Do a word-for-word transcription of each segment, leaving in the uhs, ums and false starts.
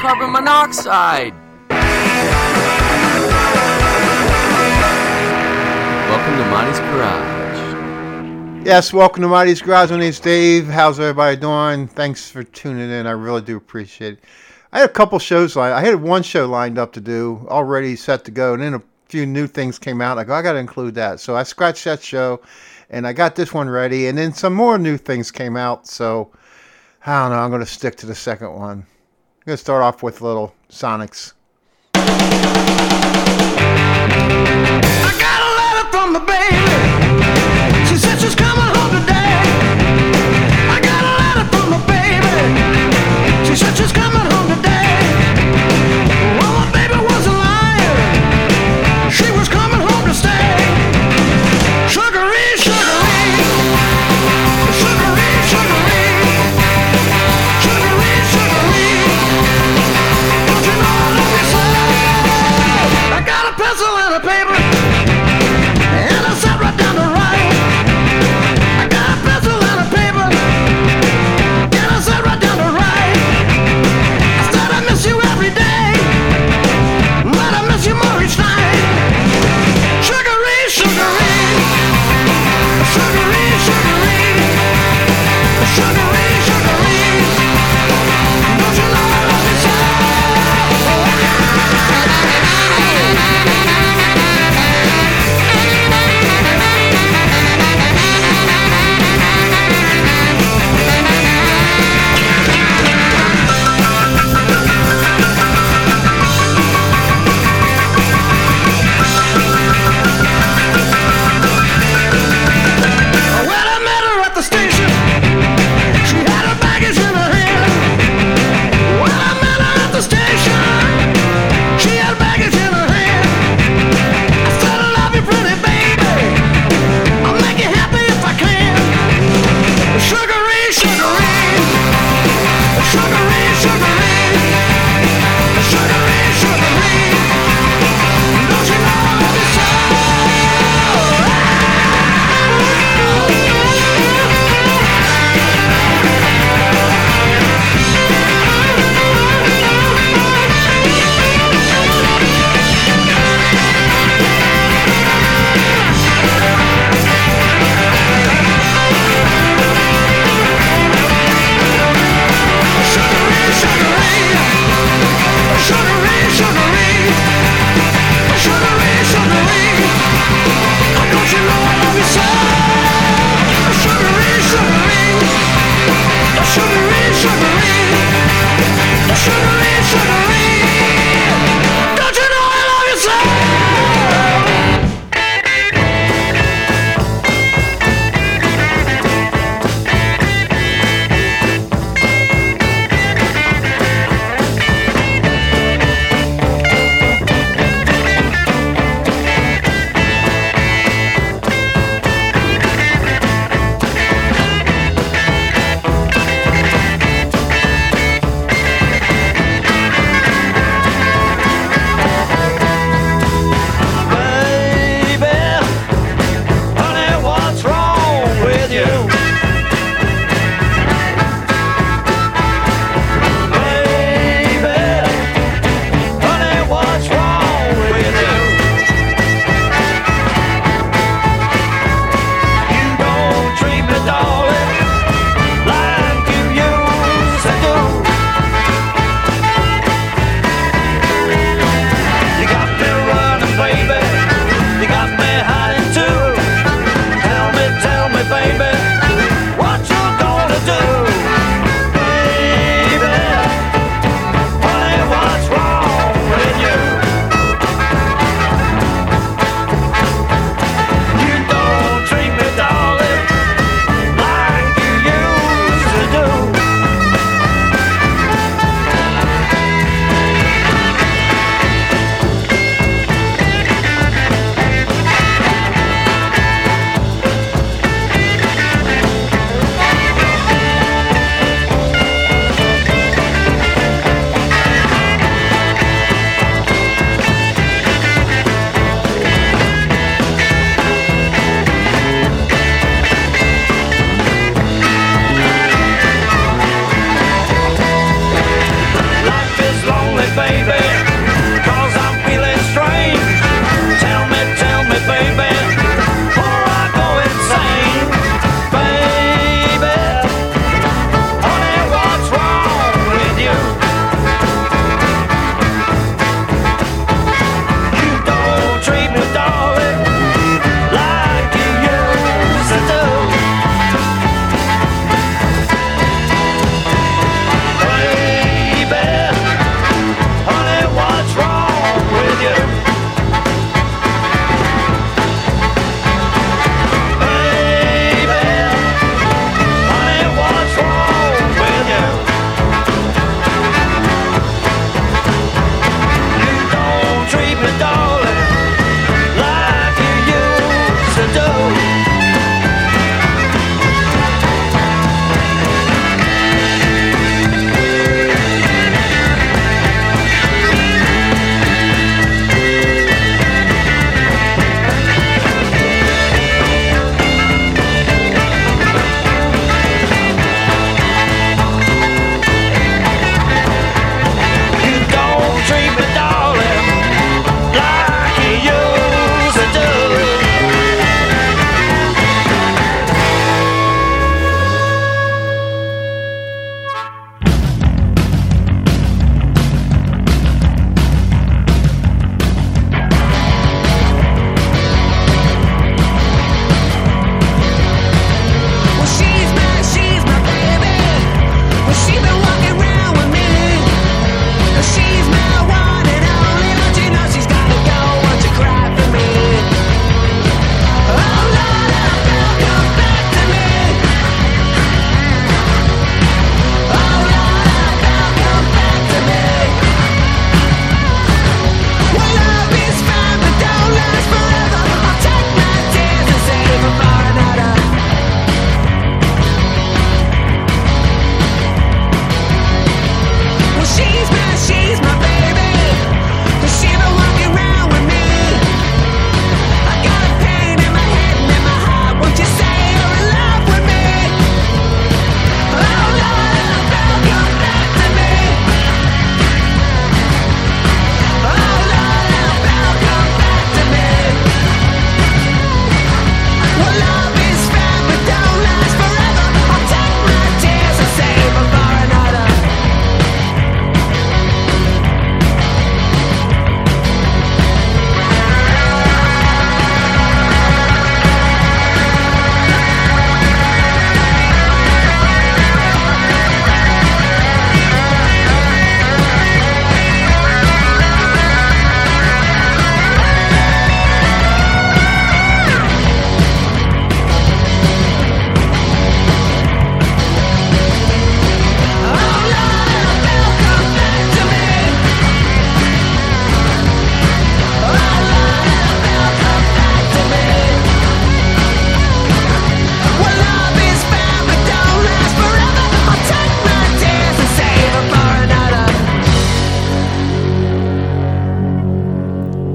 carbon monoxide. Welcome to Motty's Garage. Yes, welcome to Motty's Garage. My name's Dave. How's everybody doing? Thanks for tuning in. I really do appreciate it. I had a couple shows lined. I had one show lined up to do, already set to go, and then a few new things came out. I go, I got to include that. So I scratched that show, and I got this one ready, and then some more new things came out. So I don't know. I'm going to stick to the second one. I'm going to start off with little Sonics. I got a letter from the baby. She said she's coming home today. I got a letter from the baby. She said she's coming home today. Well, my baby was a liar. She was coming home to stay. Sugaree, Sugaree. Sugaree, Sugaree.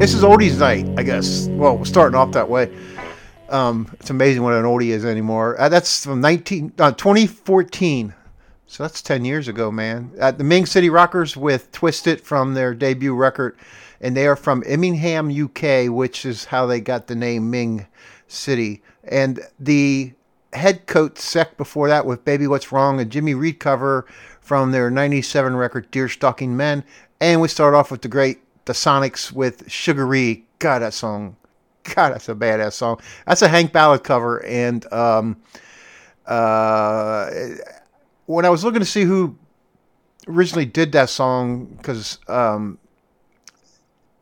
This is oldies night, I guess. Well, we're starting off that way. Um, it's amazing what an oldie is anymore. Uh, that's from nineteen, uh, twenty fourteen. So that's ten years ago, man. Uh, the Ming City Rockers with Twist It from their debut record. And they are from Immingham, U K, which is how they got the name Ming City. And the head coat sec before that with Baby What's Wrong, a Jimmy Reed cover from their ninety-seven record Deer Stalking Men. And we start off with the great The Sonics with Sugaree. God, that song. God, that's a badass song. That's a Hank Ballard cover. And um, uh, when I was looking to see who originally did that song, because um,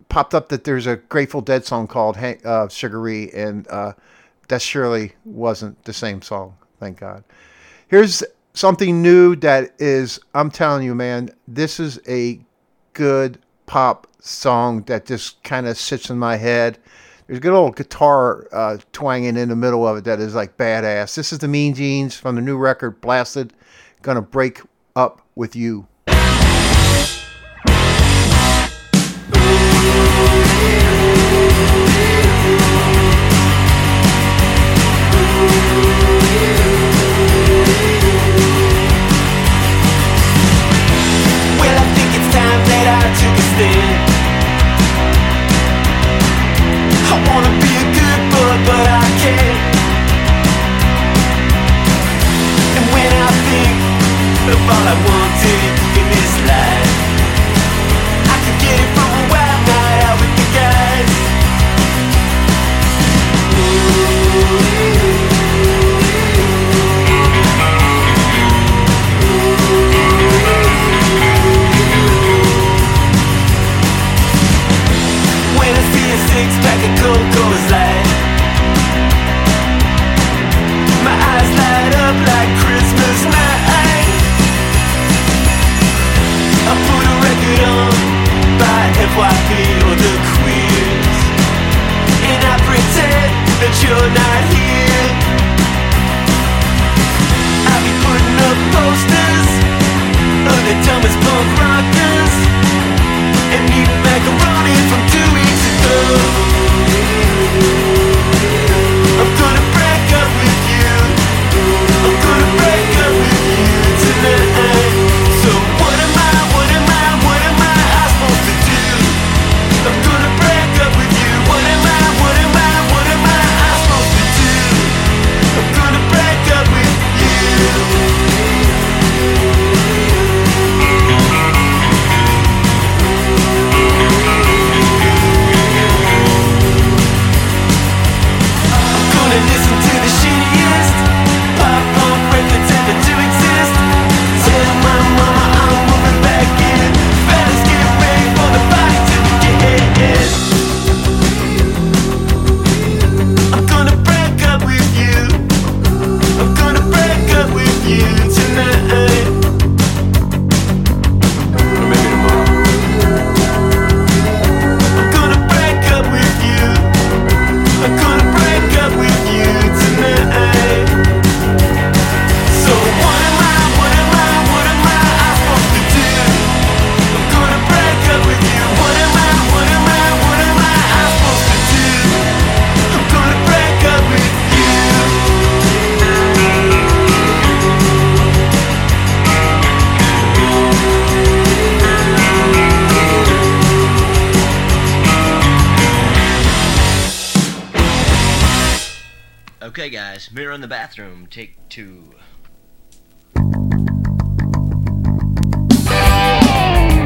popped up that there's a Grateful Dead song called Hank, uh, Sugaree, and uh, that surely wasn't the same song. Thank God. Here's something new that is, I'm telling you, man, this is a good pop song that just kind of sits in my head. There's a good old guitar uh, twanging in the middle of it that is like badass. This is the Mean Jeans from the new record, Blasted, Gonna Break Up With You. Mirror in the bathroom, take two. Hey!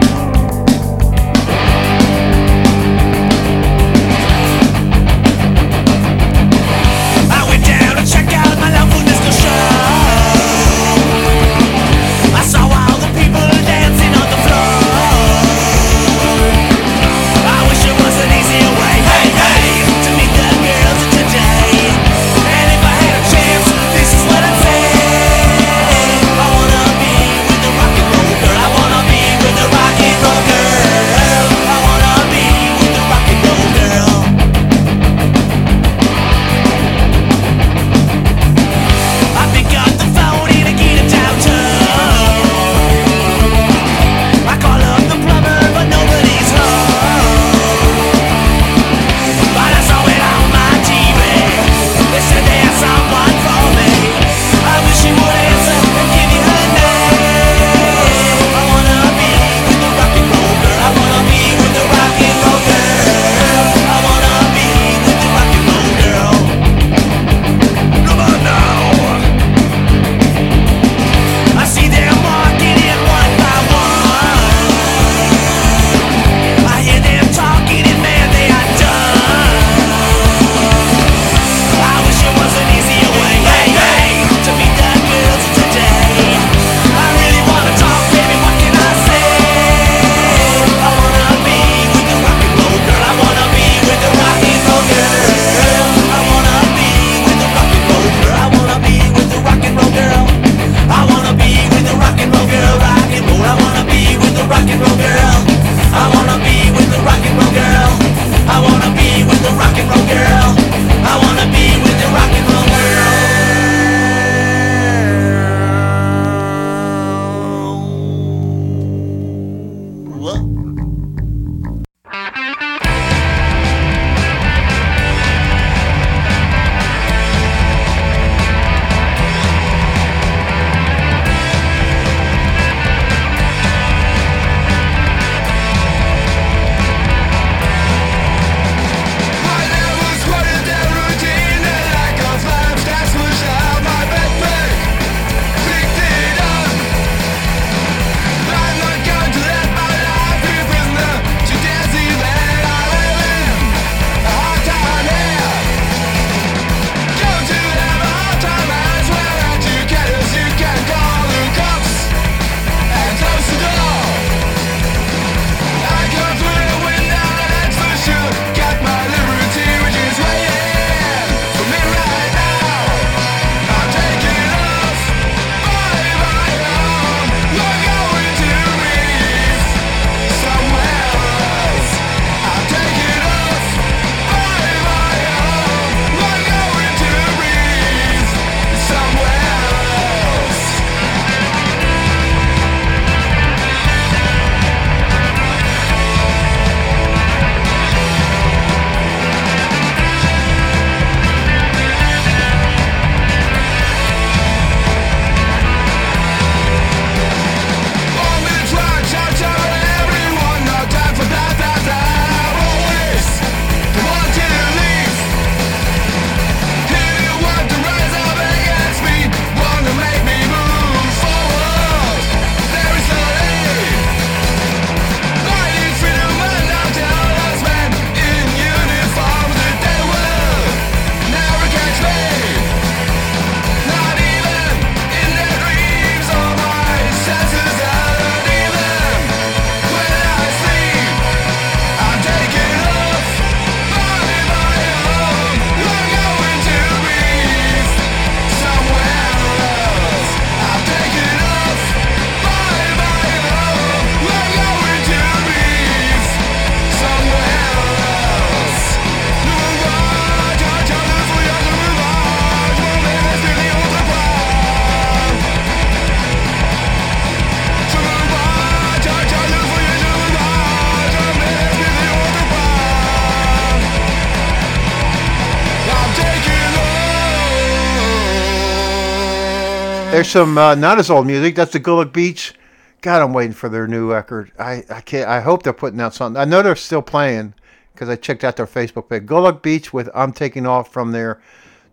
There's some uh, not as old music. That's the Gulag Beach. God, I'm waiting for their new record. I, I can't. I hope they're putting out something. I know they're still playing because I checked out their Facebook page. Gulag Beach with I'm Taking Off from their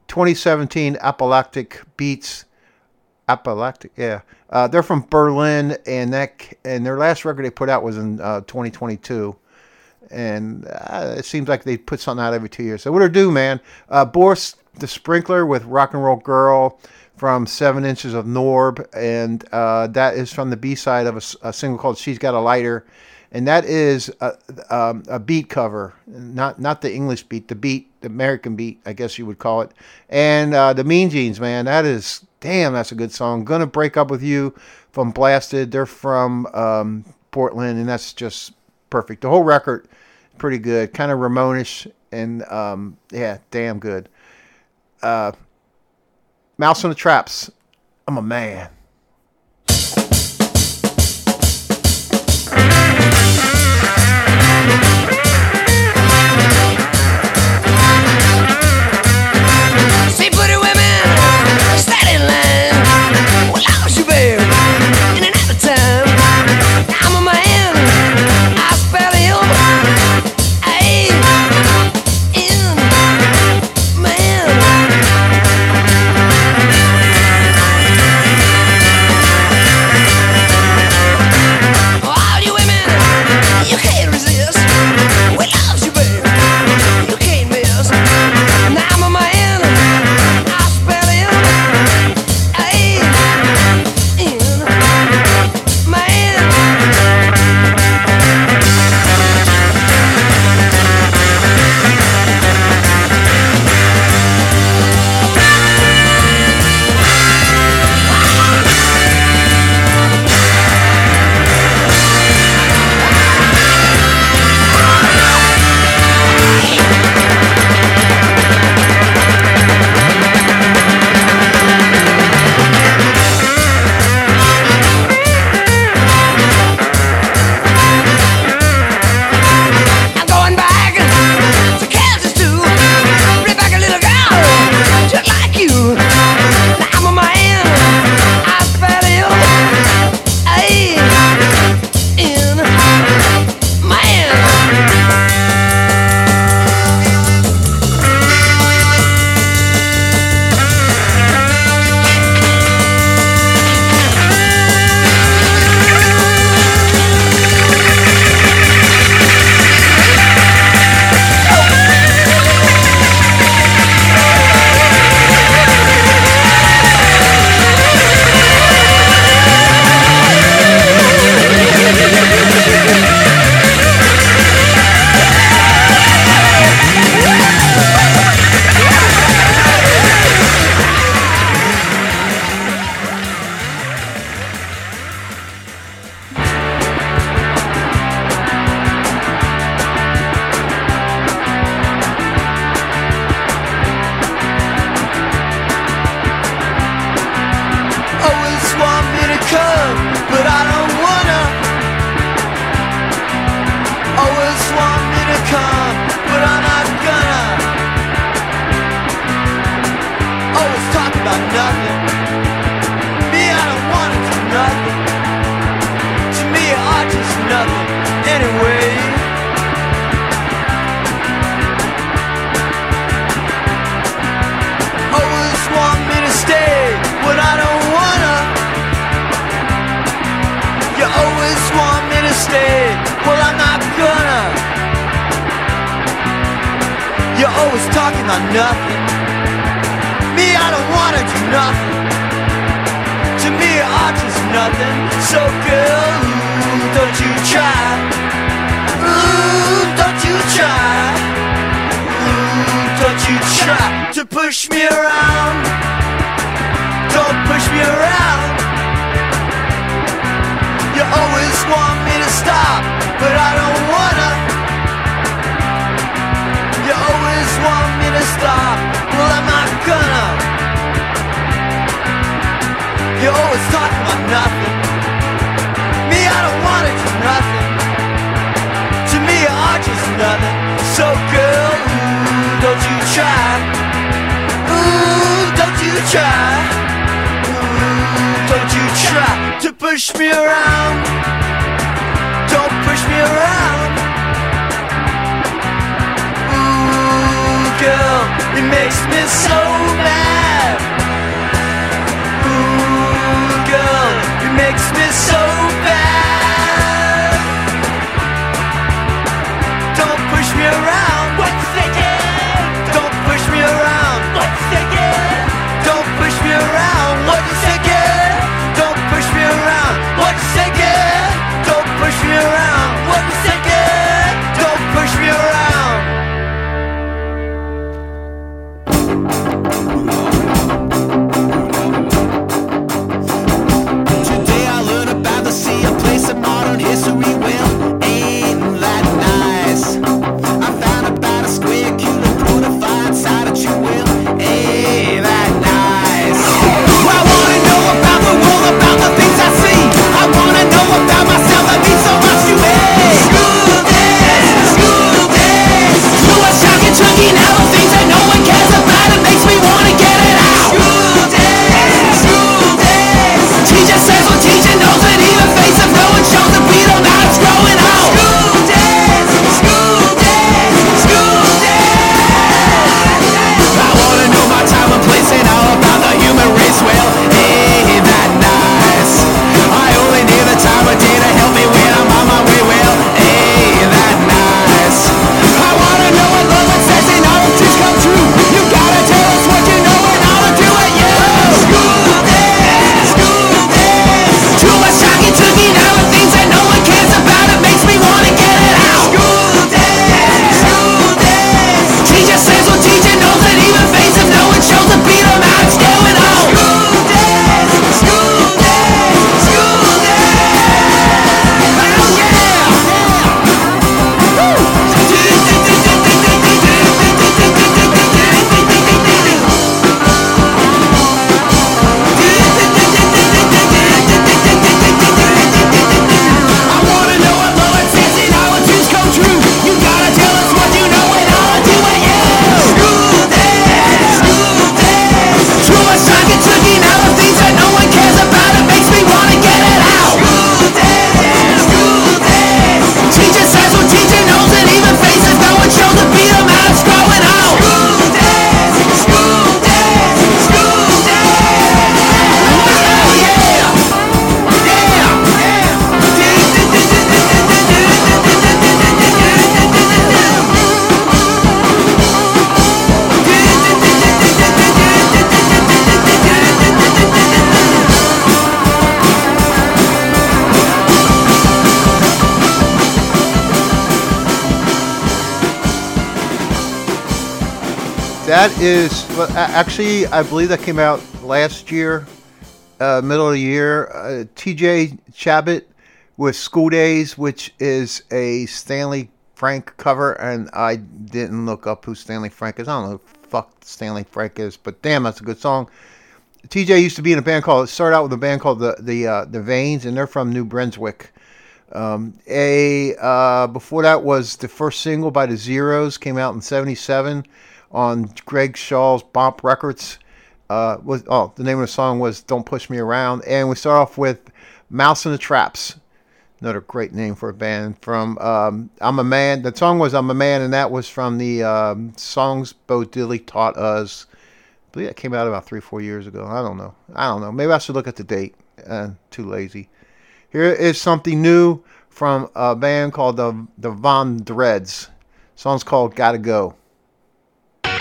twenty seventeen Apocalyptic Beats. Apocalyptic, yeah. Uh, they're from Berlin, and that and their last record they put out was in uh, twenty twenty-two. And uh, it seems like they put something out every two years. So what do they do, man? Uh, Boris the Sprinkler with Rock and Roll Girl from Seven Inches of Norb. And uh, that is from the B-side of a, a single called She's Got a Lighter. And that is a, um, a beat cover, not not the English beat, the beat, the American beat, I guess you would call it. And uh, the Mean Jeans, man, that is, damn, that's a good song. Gonna Break Up With You from Blasted. They're from um, Portland, and that's just perfect. The whole record, pretty good, kind of Ramone-ish, and um, yeah, damn good. Uh, Mouse and the Traps, I'm a Man. Try, ooh, don't you try, ooh, try to push me around. Don't push me around. Ooh, girl, it makes me so mad. Ooh, girl, it makes me so bad. Don't push me around. What's the game? Don't push me around. What's the game? Don't push me around. What's the game? Don't push me around. What's the game? Don't push me around. What's the game? Don't push me around. Today I learn about the sea, a place of modern history. Well, ain't that nice? I found about a square cube and codified inside a true will. Ain't that nice? I wanna know about the world, about the things I see. I wanna know about myself. I need so much to hate. School days, school days. School was shocking, chunky, now the things that no one cares about. It makes me wanna get it out. School days, school days. Teacher says what teacher knows, and even face of no one shows that we don't know how it's growing out. School days, school days, school days. I wanna know my time and place and all about the human race. Well, ain't that nice? I only need the time of day to help me when I'm on my way. Well, ain't that nice? I wanna know what love and sex and all of things come true. You gotta tell us what you know and how to do it, yeah. School days, school days. Too much shocking to me now, the things that no one cares about. It makes me wanna get it out. School days, school days. Teacher says what teacher knows, and even face if no one shows the beat on how it's going on. School days, school days, school days. Oh yeah. I wanna know what love and sex and all of things come true. You gotta tell us what you know and how to do it, yeah. School days, school days. Too much shocking to me now, the things that no one cares about. It makes me wanna get it out. School days, school days. Teacher says what teacher knows, and even faces no one shows the beat of how it's growing out. School days, school days, school days. Oh yeah, yeah, yeah. That is, well, actually, I believe that came out last year, uh, middle of the year. Uh, T J Chabot with School Days, which is a Stanley Frank cover, and I didn't look up who Stanley Frank is. I don't know who the fuck Stanley Frank is, but damn, that's a good song. T J used to be in a band called, started out with a band called the the uh, the Veins, and they're from New Brunswick. Um, a uh, before that was the first single by The Zero's, came out in seventy-seven. On Greg Shaw's Bomp Records. Uh, was oh the name of the song was Don't Push Me Around. And we start off with Mouse and the Traps. Another great name for a band. From um, I'm a Man. The song was I'm a Man, and that was from the um, songs Bo Diddley taught us. I believe that came out about three, four years ago. I don't know. I don't know. Maybe I should look at the date. Uh, too lazy. Here is something new from a band called the the Von Dreads. The song's called Gotta Go. Don't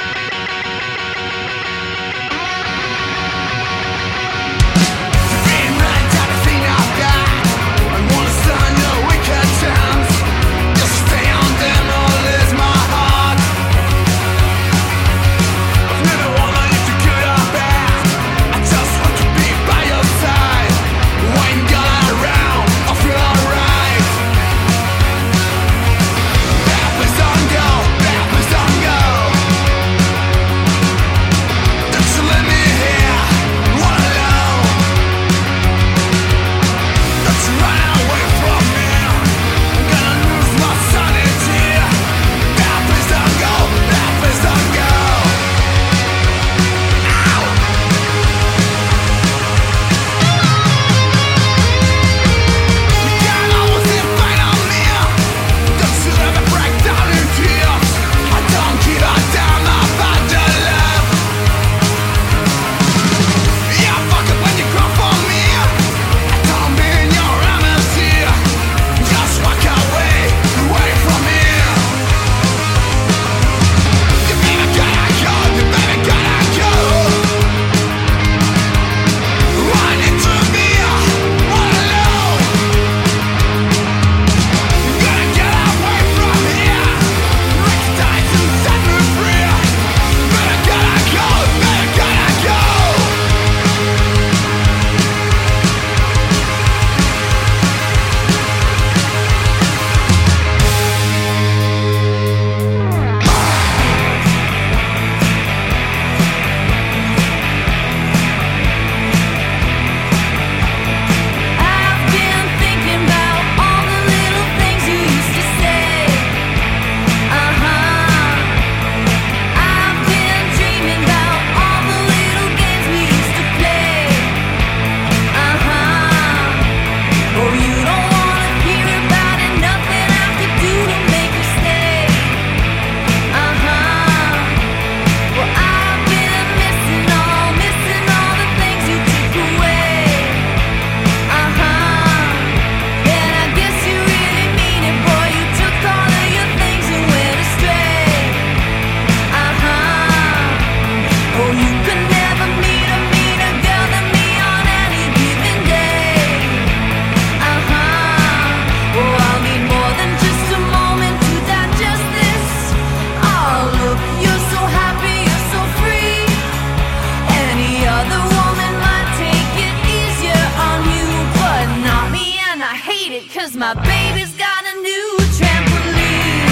'cause my baby's got a new trampoline.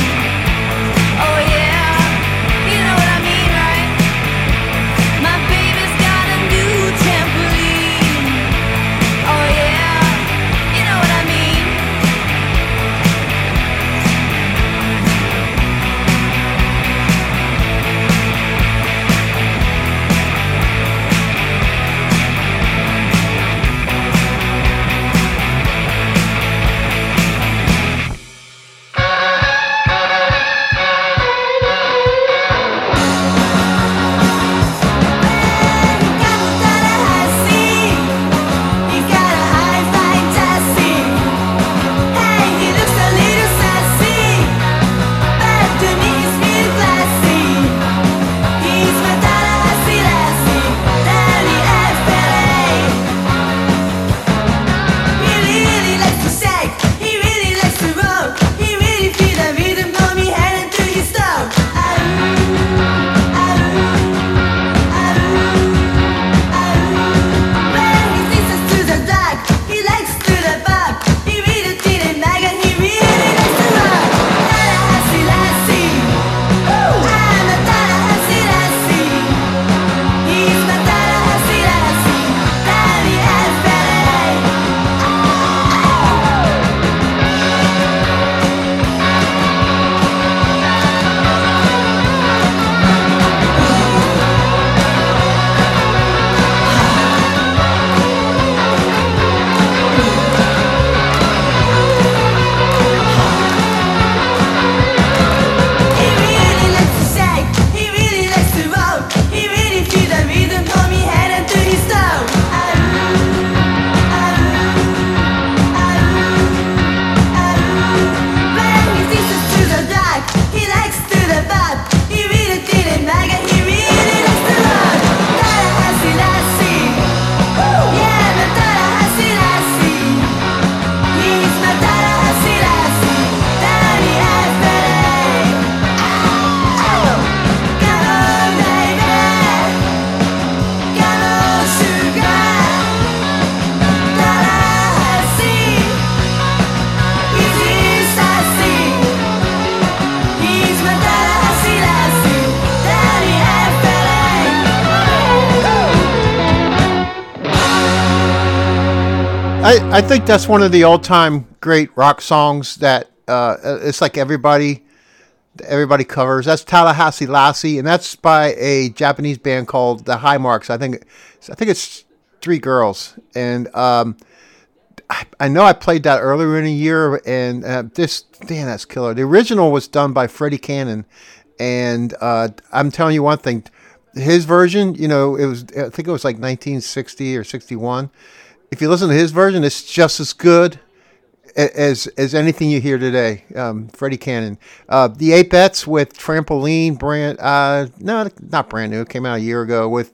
Oh yeah, you know what I mean, right? My baby's got a new trampoline. Oh yeah, you know what I mean. I, I think that's one of the all-time great rock songs that uh, it's like everybody everybody covers. That's Tallahassee Lassie, and that's by a Japanese band called the High Marks. I think I think it's three girls, and um, I, I know I played that earlier in the year. And uh, this damn, that's killer. The original was done by Freddie Cannon, and uh, I'm telling you one thing, his version, you know, it was I think it was like nineteen sixty or sixty-one. If you listen to his version, it's just as good as as anything you hear today. Um, Freddie Cannon, uh, the Apettes with Trampoline, brand uh, no, not brand new. It came out a year ago with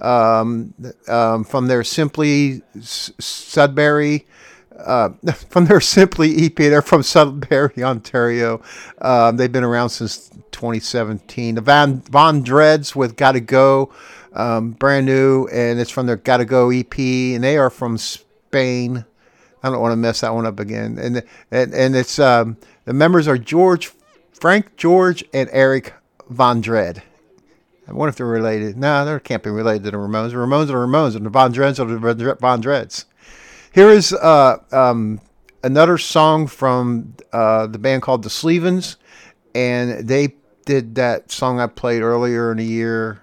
um, um, from their Simply Sudbury, uh, from their Simply E P. They're from Sudbury, Ontario. Um, they've been around since twenty seventeen. The Von, Von Dreads with "Gotta Go." Um, brand new, and it's from their Gotta Go E P, and they are from Spain. I don't want to mess that one up again. And and, and it's um, the members are George, Frank, George, and Eric Von Dread. I wonder if they're related. No, they can't be related to the Ramones. The Ramones are the Ramones, and the Von Dreads are the Von Dreads. Here is uh, um, another song from uh, the band called The Sleevens, and they did that song I played earlier in the year.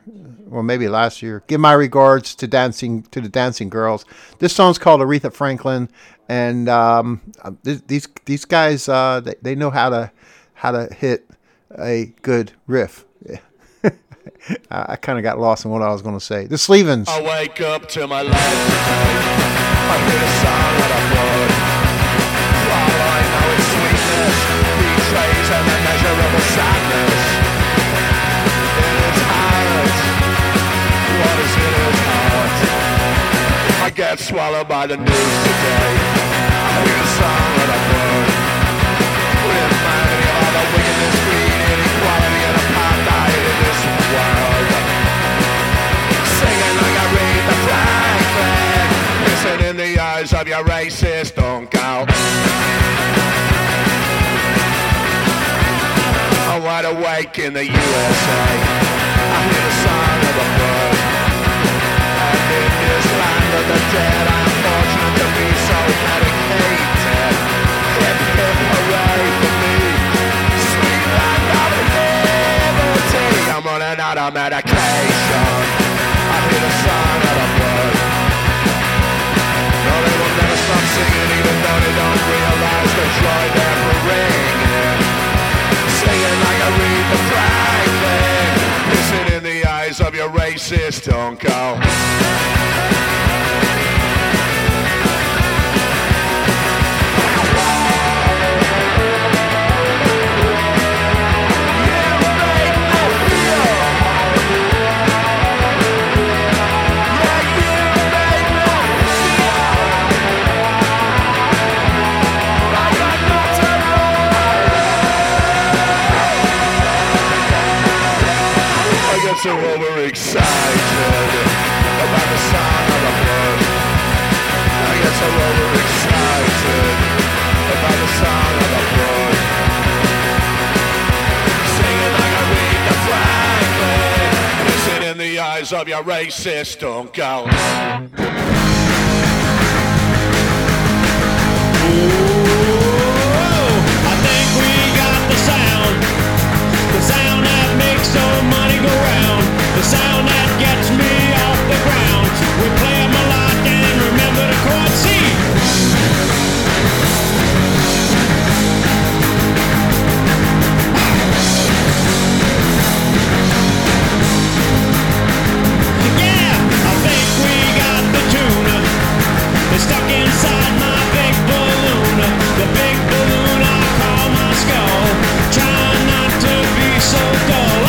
Or maybe last year. Give my regards to dancing to the dancing girls. This song's called Aretha Franklin, and um, these these guys uh, they, they know how to how to hit a good riff. Yeah. I, I kind of got lost in what I was going to say. The Sleevens. I wake up to my life. I hear a song that I love. All I know is sweetness betrays an immeasurable sadness. I get swallowed by the news today. I hear the song that I heard. With many all the wickedness, greed, inequality, and apartheid in this world. Singing like Aretha Franklin. Listen in the eyes of your racist uncle. I'm wide awake in the U S A. I hear the sound of a bird. And in this land of the dead, I'm fortunate to be so medicated. Hip, hip, hooray for me. Sweet land of liberty. I'm running out of medication. I hear the sound of a bird. No, they will never stop singing, even though they don't realize the joy they're bringing. Singing like Aretha Franklin, pissing in the eyes of your racist uncle. So overexcited about the sound of the bird. I get so overexcited about the sound of the bird. Singing like I read the Franklin. Listen in the eyes of your racist uncle. Ooh, I think we got the sound. The sound that makes so money go round. The sound that gets me off the ground. We play them a lot and remember the chord C. Yeah, I think we got the tune. It's stuck inside my big balloon. The big balloon I call my skull. Trying not to be so dull.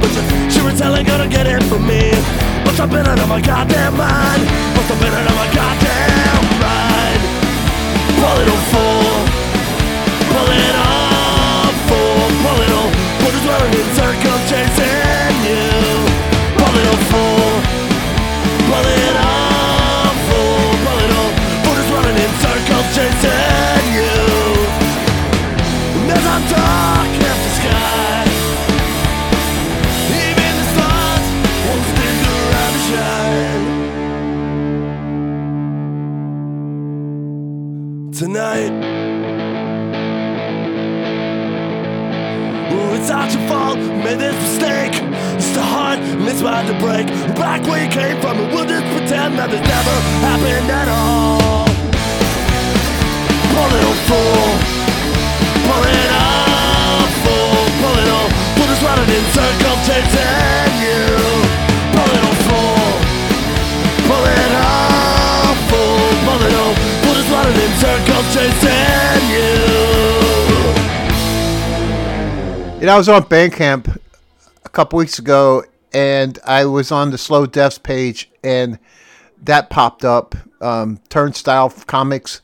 But you sure as hell ain't gonna get it from me. Must have been out of my goddamn mind. Must have been out of my goddamn mind. Poor little fool, poor little fool, poor little fool is wearing in circles chasing you. Poor little fool, poor little fool, poor little fool is running in circles chasing you. And as I'm dark as the sky, tonight, ooh, it's not your fault, made this mistake. It's the heart, and it's hard to break. Back where you came from, and we'll just pretend that it never happened at all. Poor little fool, pull it up, fool, pull it up, pull this running in circles chasing you. Poor little fool, pull it up, fool, pull it up, running in circles chasing you. You know, I was on Bandcamp a couple weeks ago, and I was on the Slow Deaths page, and that popped up. Um, Turnstile Comics.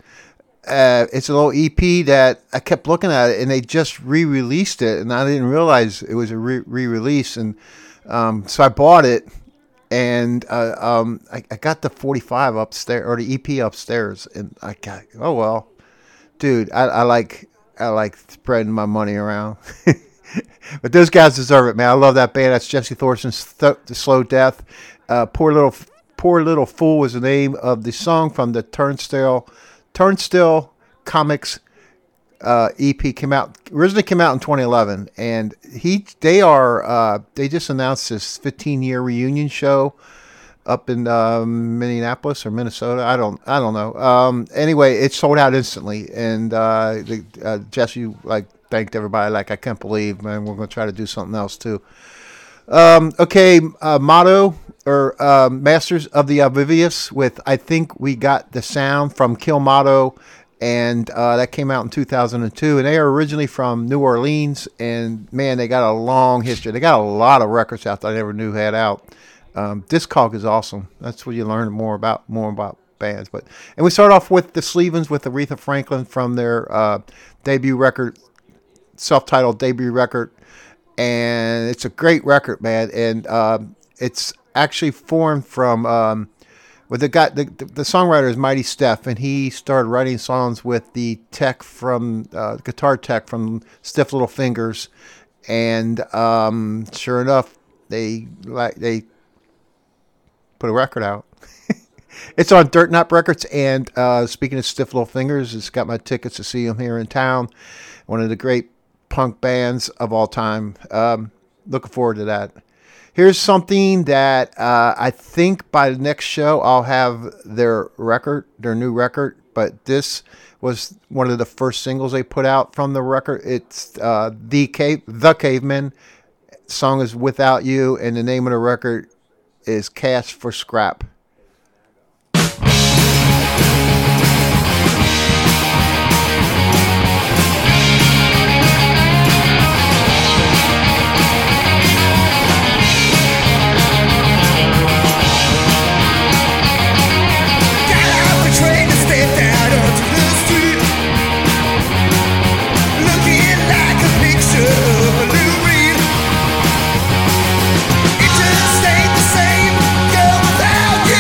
Uh, it's a little E P that I kept looking at, it, and they just re-released it, and I didn't realize it was a re- re-release, and um, so I bought it. And uh, um, I, I got the forty-five upstairs, or the E P upstairs, and I got, oh well, dude, I, I like I like spreading my money around. But those guys deserve it, man. I love that band. That's Jesse Thorson's Th- The Slow Death. Uh, Poor Little Poor Little Fool was the name of the song from the Turnstile Turnstile Comics uh, E P. Came out originally came out in twenty eleven, and he they are uh, they just announced this fifteen year reunion show up in um, Minneapolis or Minnesota. I don't I don't know. Um, anyway, it sold out instantly, and uh, the, uh, Jesse like thanked everybody. Like, I can't believe, man, we're gonna try to do something else too. Um, okay, uh, Motto or uh, Masters of the Oblivious with I Think We Got the Sound from Kill Motto. And uh, that came out in two thousand two, and they are originally from New Orleans, and man, they got a long history. They got a lot of records out that I never knew had out. Um, Discog is awesome. That's where you learn more about more about bands. But and we start off with the Sleevens with Aretha Franklin from their uh, debut record, self-titled debut record, and it's a great record, man. And uh, it's actually formed from. Um, Well, the guy, the, the songwriter is Mighty Steph, and he started writing songs with the tech from uh, guitar tech from Stiff Little Fingers, and um, sure enough, they like they put a record out. It's on Dirt Knot Records, and uh, speaking of Stiff Little Fingers, it's got my tickets to see them here in town. One of the great punk bands of all time. Um, looking forward to that. Here's something that uh, I think by the next show I'll have their record, their new record. But this was one of the first singles they put out from the record. It's uh, the Cave, the Cavemen. Song is Without You, and the name of the record is Cash for Scrap. It just ain't the same. Go without you.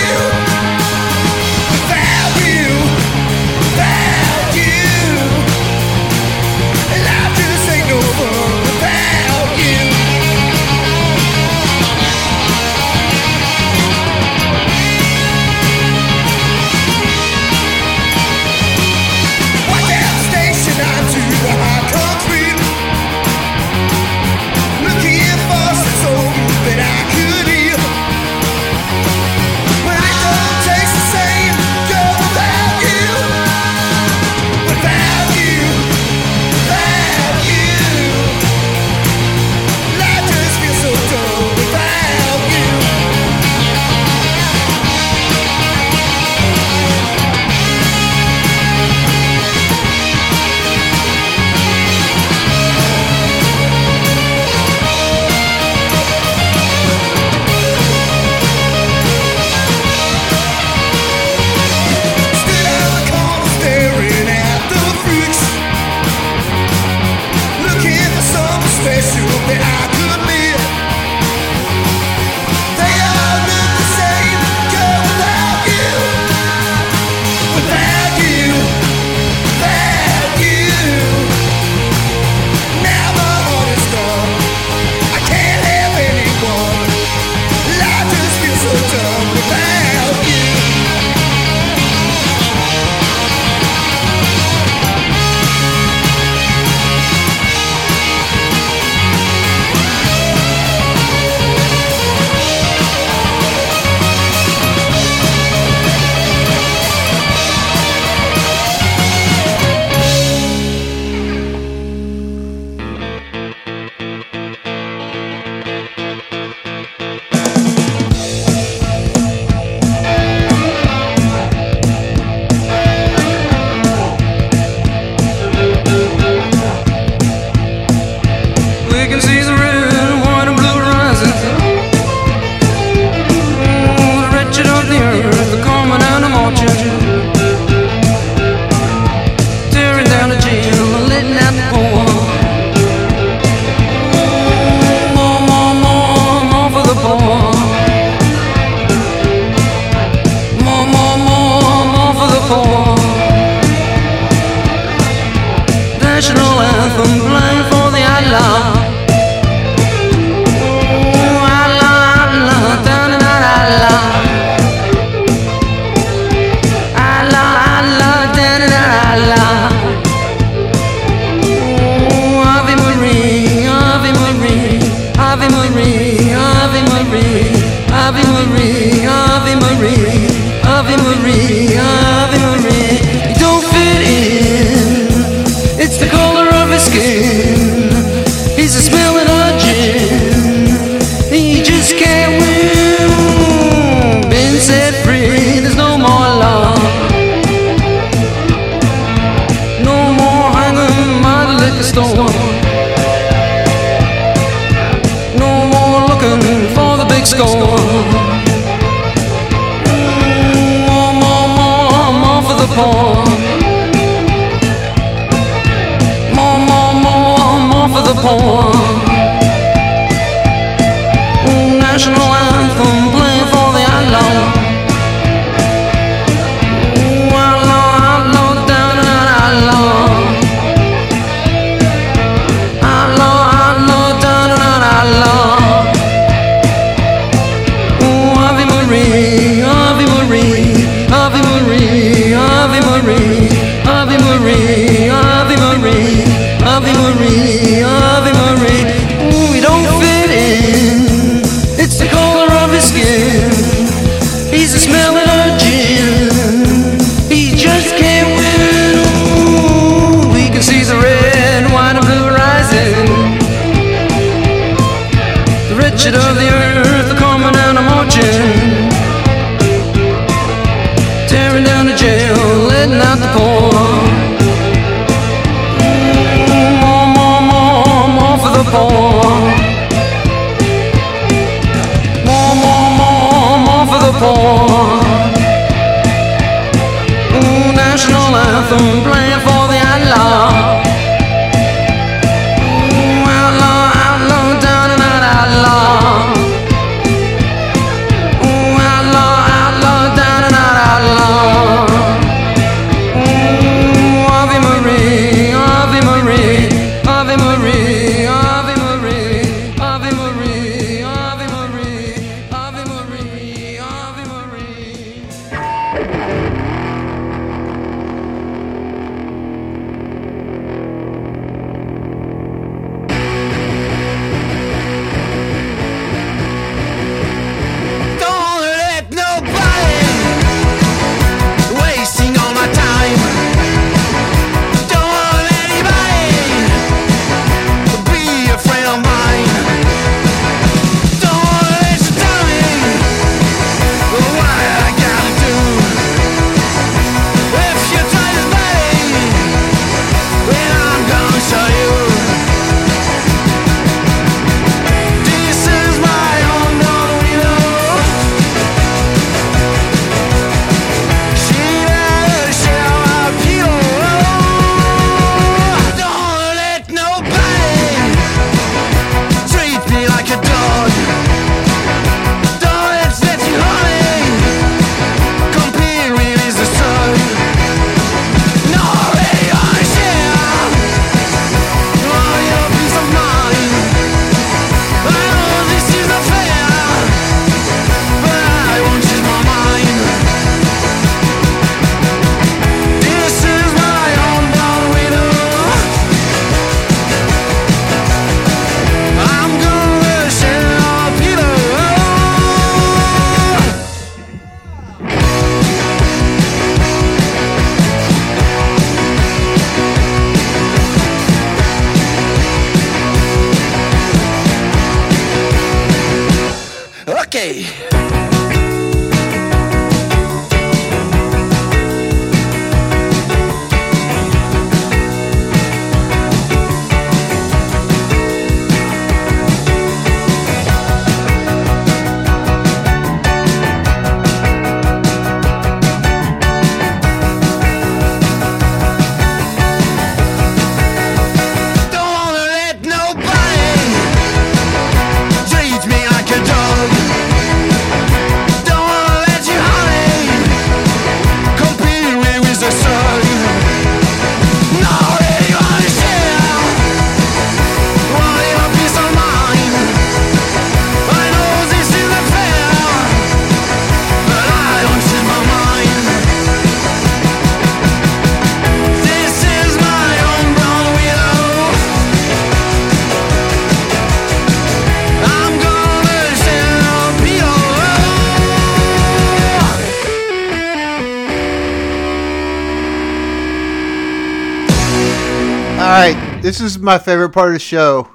This is my favorite part of the show.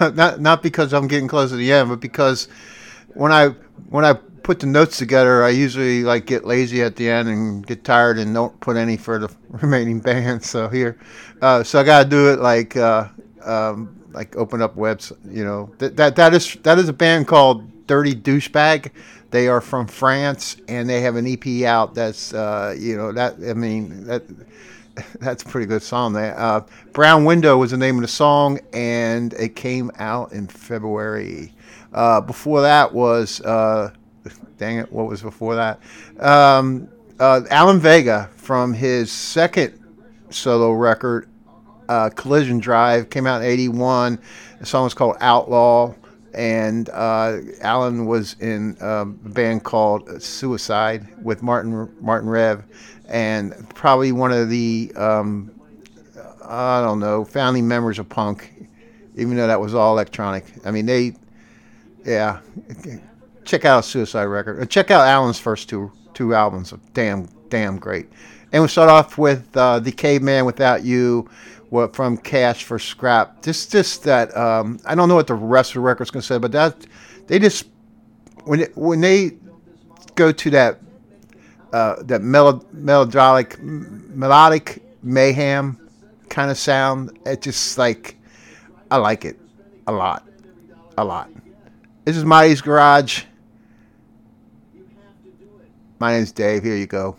Not not because I'm getting close to the end, but because when I when I put the notes together, I usually like get lazy at the end and get tired and don't put any for the remaining bands. So here, uh, so I gotta do it like uh, um, like open up webs. You know that that that is that is a band called Dirty Douchebag. They are from France and they have an E P out. That's uh, you know that I mean that. That's a pretty good song. There, uh, Brown Window was the name of the song, and it came out in February. Uh, before that was, uh, dang it, what was before that? Um, uh, Alan Vega from his second solo record, uh, Collision Drive, came out in eighty-one. The song was called Outlaw, and uh, Alan was in a band called Suicide with Martin Martin Rev. And probably one of the, um, I don't know, founding members of punk, even though that was all electronic. I mean, they, yeah, check out Suicide record. Check out Alan's first two two albums. Damn, damn great. And we start off with uh, The Caveman Without You from Cash for Scrap. Just, just that, um, I don't know what the rest of the record's going to say, but that, they just, when it, when they go to that, Uh, that mel- melodic, melodic mayhem kind of sound. It's just like, I like it a lot, a lot. This is Motty's Garage. My name's Dave. Here you go.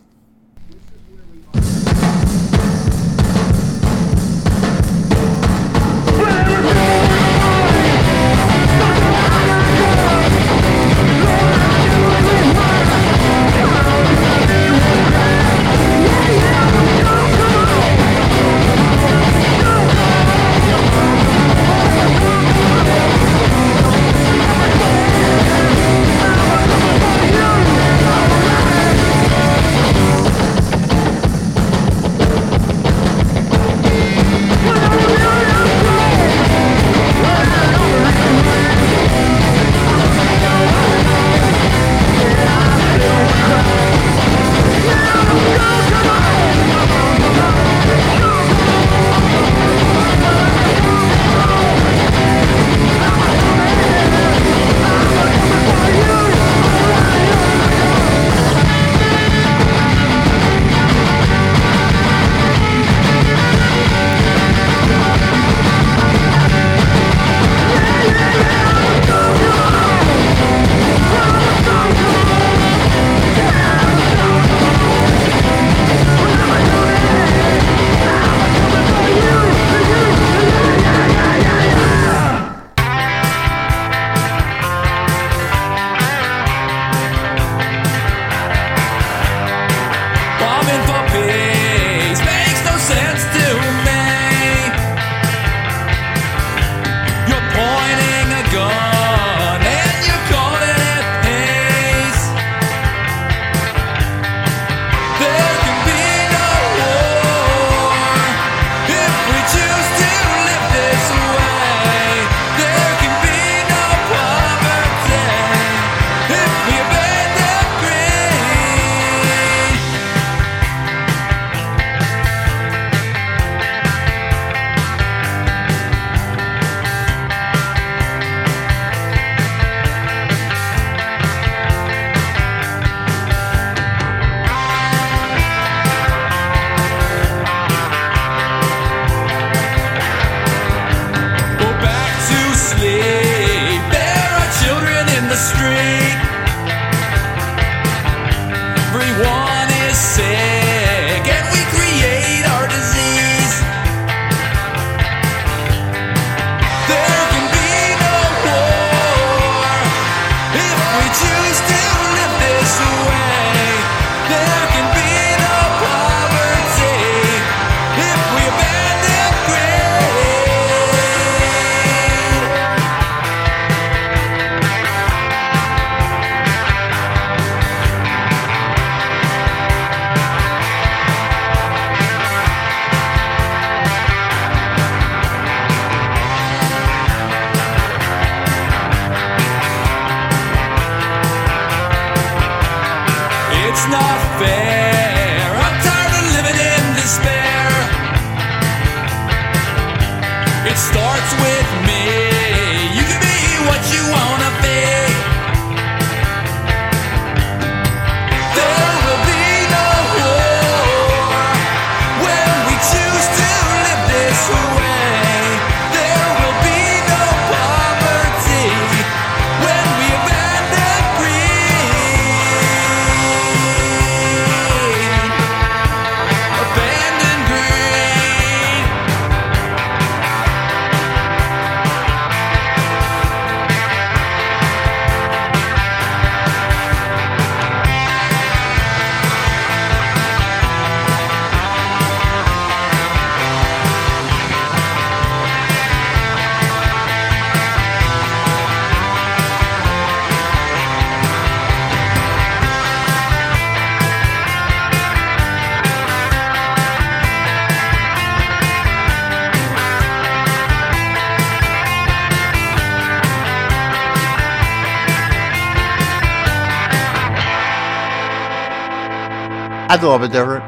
That's a little bit different.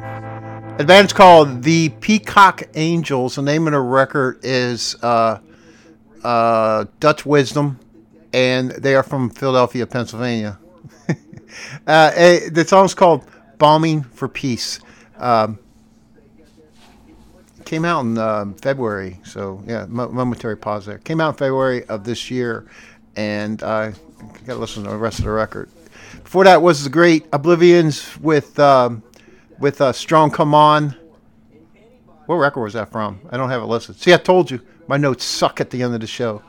A band's called The Peacock Angels. The name of the record is uh, uh, Dutch Wisdom, and they are from Philadelphia, Pennsylvania. uh, it, the song's called Bombing for Peace. Um, came out in uh, February, so yeah, mo- momentary pause there. Came out in February of this year, and I uh, got to listen to the rest of the record. Before that was the great Oblivions with um, with uh, Strong Come On. What record was that from? I don't have it listed. See, I told you, my notes suck at the end of the show.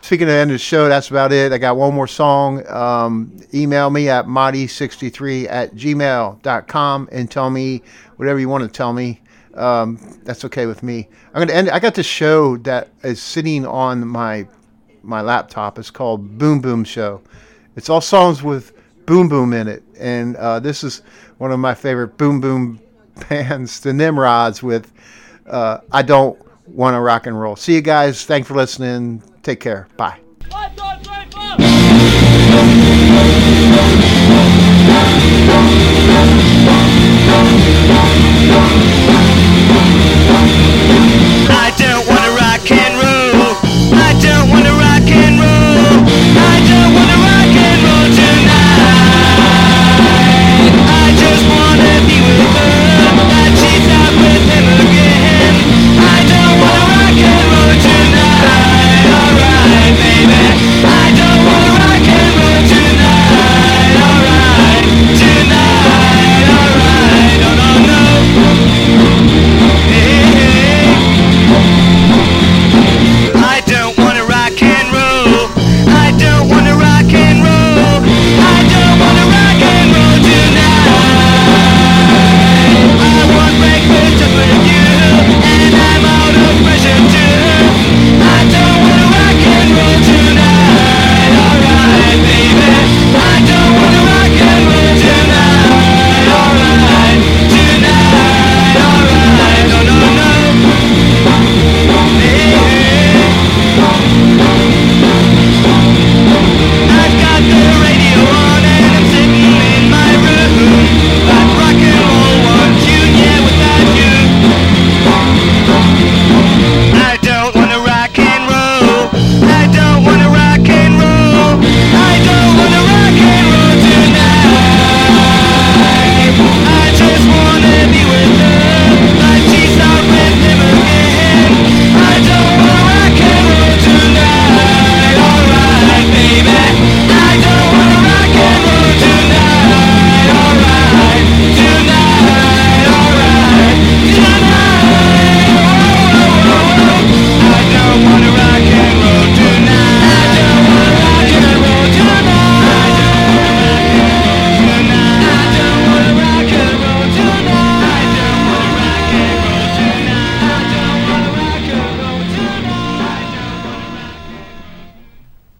Speaking of the end of the show, that's about it. I got one more song. Um, email me at motty sixty-three at gmail dot com and tell me whatever you want to tell me. Um, that's okay with me. I'm gonna end. I got this show that is sitting on my my laptop. It's called Boom Boom Show. It's all songs with boom boom in it, and uh, this is one of my favorite boom boom bands, the Nimrods, with uh, I Don't Want to Rock and Roll. See you guys. Thanks for listening. Take care. Bye.